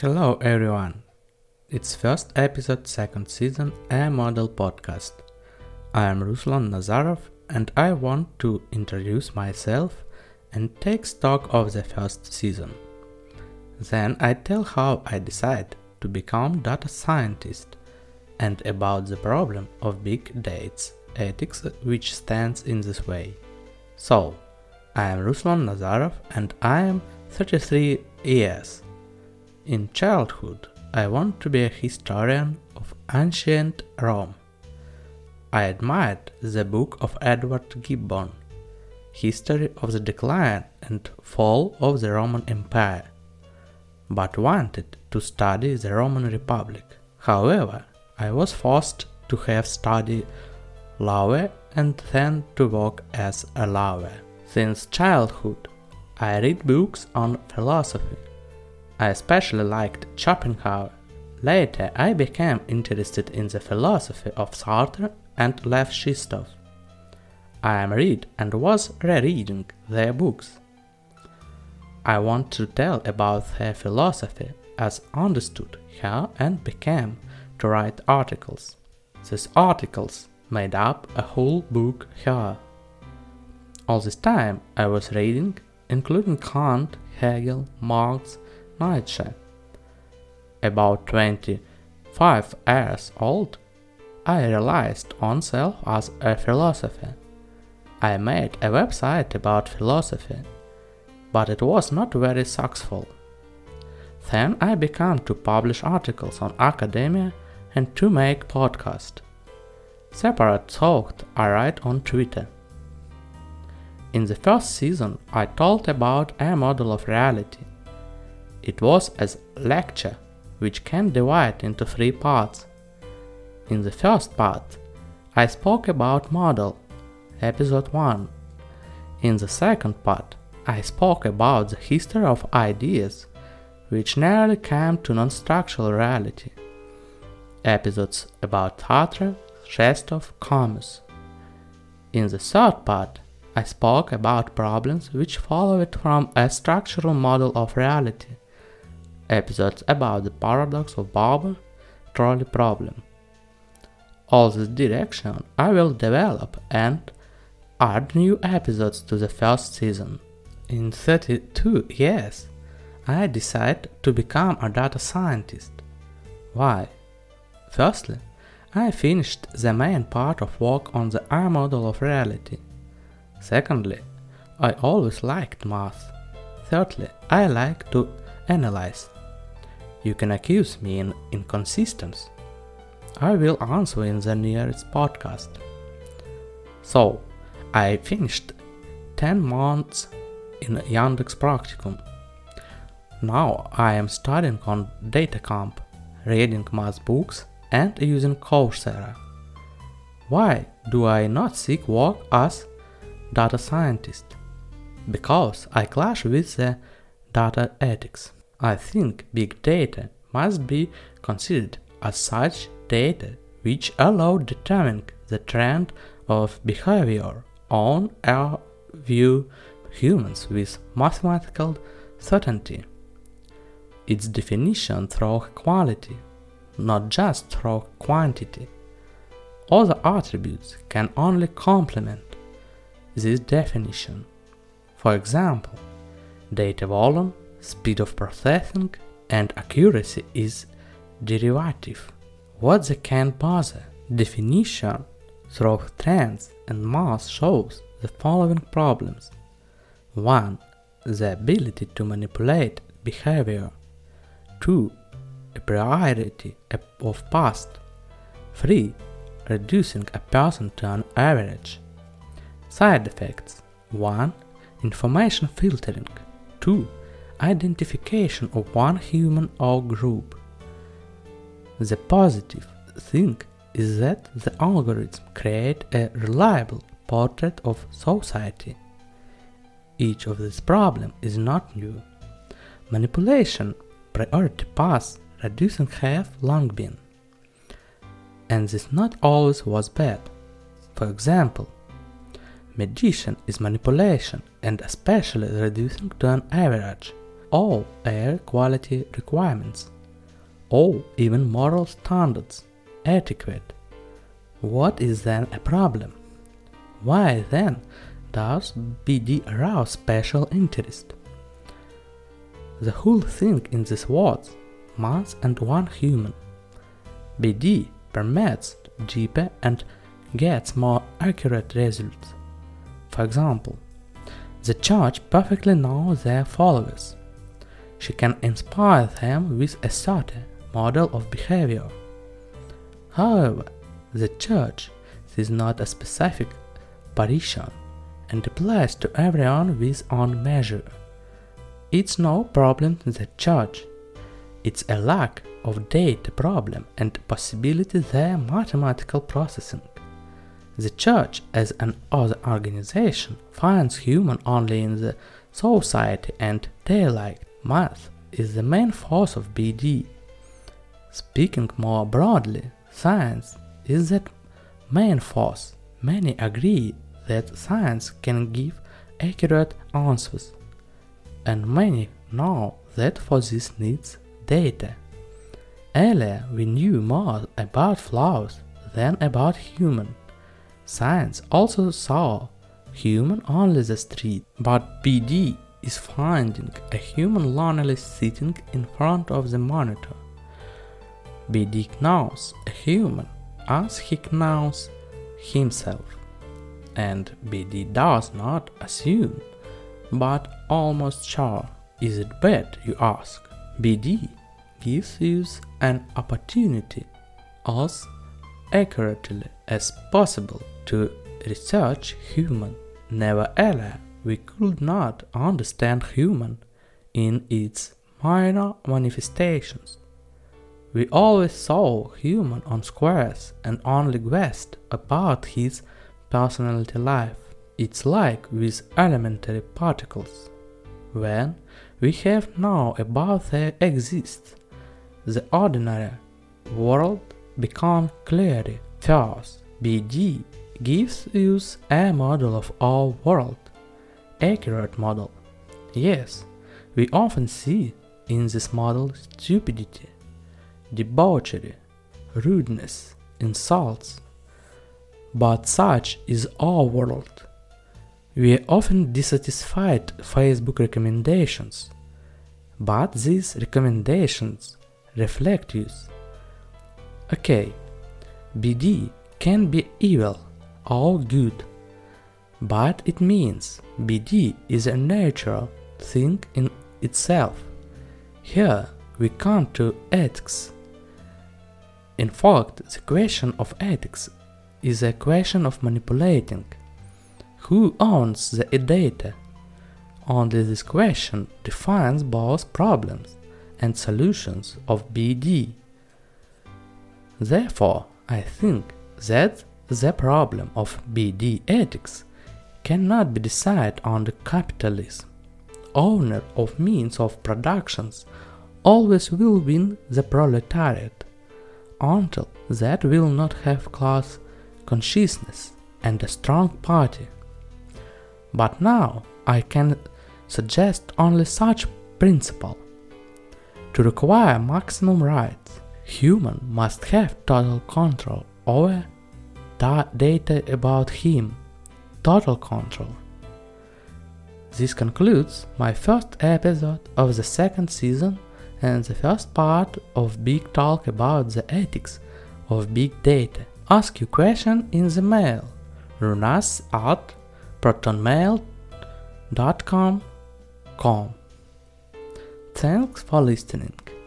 Hello everyone, it's first episode, second season A Model podcast. I am Ruslan Nazarov and I want to introduce myself and take stock of the first season. Then I tell how I decide to become data scientist and about the problem of big data ethics which stands in this way. So, I am Ruslan Nazarov and I am 33 years. In childhood, I want to be a historian of ancient Rome. I admired the book of Edward Gibbon, History of the Decline and Fall of the Roman Empire, but wanted to study the Roman Republic. However, I was forced to have studied law and then to work as a lawyer. Since childhood, I read books on philosophy. I especially liked Schopenhauer. Later I became interested in the philosophy of Sartre and Lev Shestov. I am read and was re-reading their books. I want to tell about their philosophy as understood here and became to write articles. These articles made up a whole book here. All this time I was reading, including Kant, Hegel, Marx, Nietzsche. About 25 years old, I realized myself as a philosopher. I made a website about philosophy, but it was not very successful. Then I began to publish articles on academia and to make podcasts. Separate thoughts I write on Twitter. In the first season, I told about a model of reality. It was a lecture, which can divide into three parts. In the first part, I spoke about model, episode 1. In the second part, I spoke about the history of ideas, which nearly came to non-structural reality. Episodes about Sartre, Shestov, Camus. In the third part, I spoke about problems which followed from a structural model of reality. Episodes about the paradox of Barber-Trolley problem. All this direction I will develop and add new episodes to the first season. In 32 years, I decide to become a data scientist. Why? Firstly, I finished the main part of work on the A model of reality. Secondly, I always liked math. Thirdly, I like to analyze. You can accuse me in inconsistency. I will answer in the nearest podcast. So, I finished 10 months in Yandex practicum. Now I am studying on DataCamp, reading math books and using Coursera. Why do I not seek work as data scientist? Because I clash with the data ethics. I think big data must be considered as such data which allow determining the trend of behavior on our view humans with mathematical certainty. Its definition through quality, not just through quantity. Other attributes can only complement this definition. For example, data volume, speed of processing, and accuracy is derivative. What they can measure? Definition through trends and mass shows the following problems. 1. The ability to manipulate behavior. 2. A priority of past. 3. Reducing a person to an average. Side effects. 1. Information filtering. 2. Identification of one human or group. The positive thing is that the algorithm creates a reliable portrait of society. Each of these problems is not new. Manipulation, priority pass, reducing have long been. And this not always was bad. For example, mediation is manipulation and especially reducing to an average. all air quality requirements, or even moral standards, etiquette. What is then a problem? Why then does BD arouse special interest? The whole thing in these words, Mars and one human. BD permits deeper and gets more accurate results. For example, the church perfectly knows their followers. She can inspire them with a Sartre model of behavior. However, the church is not a specific parishion and applies to everyone with own measure. It's no problem in the church. It's a lack of data problem and possibility their mathematical processing. The church as an other organization finds human only in the society and daylight. Math is the main force of BD. Speaking more broadly, science is that main force. Many agree that science can give accurate answers, and many know that for this needs data. Earlier we knew more about flowers than about human. Science also saw human only the street, but BD is finding a human lonely sitting in front of the monitor. BD knows a human as he knows himself, and BD does not assume, but almost sure. Is it bad, you ask? BD gives you an opportunity, as accurately as possible, to research human. Never earlier we could not understand human in its minor manifestations. We always saw human on squares and only guessed about his personality life. It's like with elementary particles. When we have now about their exist, the ordinary world becomes clearly fierce. BD gives us a model of our world. Accurate model. Yes, we often see in this model stupidity, debauchery, rudeness, insults. But such is our world. We are often dissatisfied with Facebook recommendations, but these recommendations reflect us. Okay, BD can be evil or good, but it means BD is a natural thing in itself. Here we come to ethics. In fact, the question of ethics is a question of manipulating. Who owns the data? Only this question defines both problems and solutions of BD. Therefore, I think that the problem of BD ethics cannot be decided on the capitalism. Owner of means of productions always will win the proletariat, until that will not have class consciousness and a strong party. But now I can suggest only such principle. To require maximum rights, human must have total control over data about him. Total control. This concludes my first episode of the second season and the first part of big talk about the ethics of big data. Ask your question in the mail runas@protonmail.com. Thanks for listening.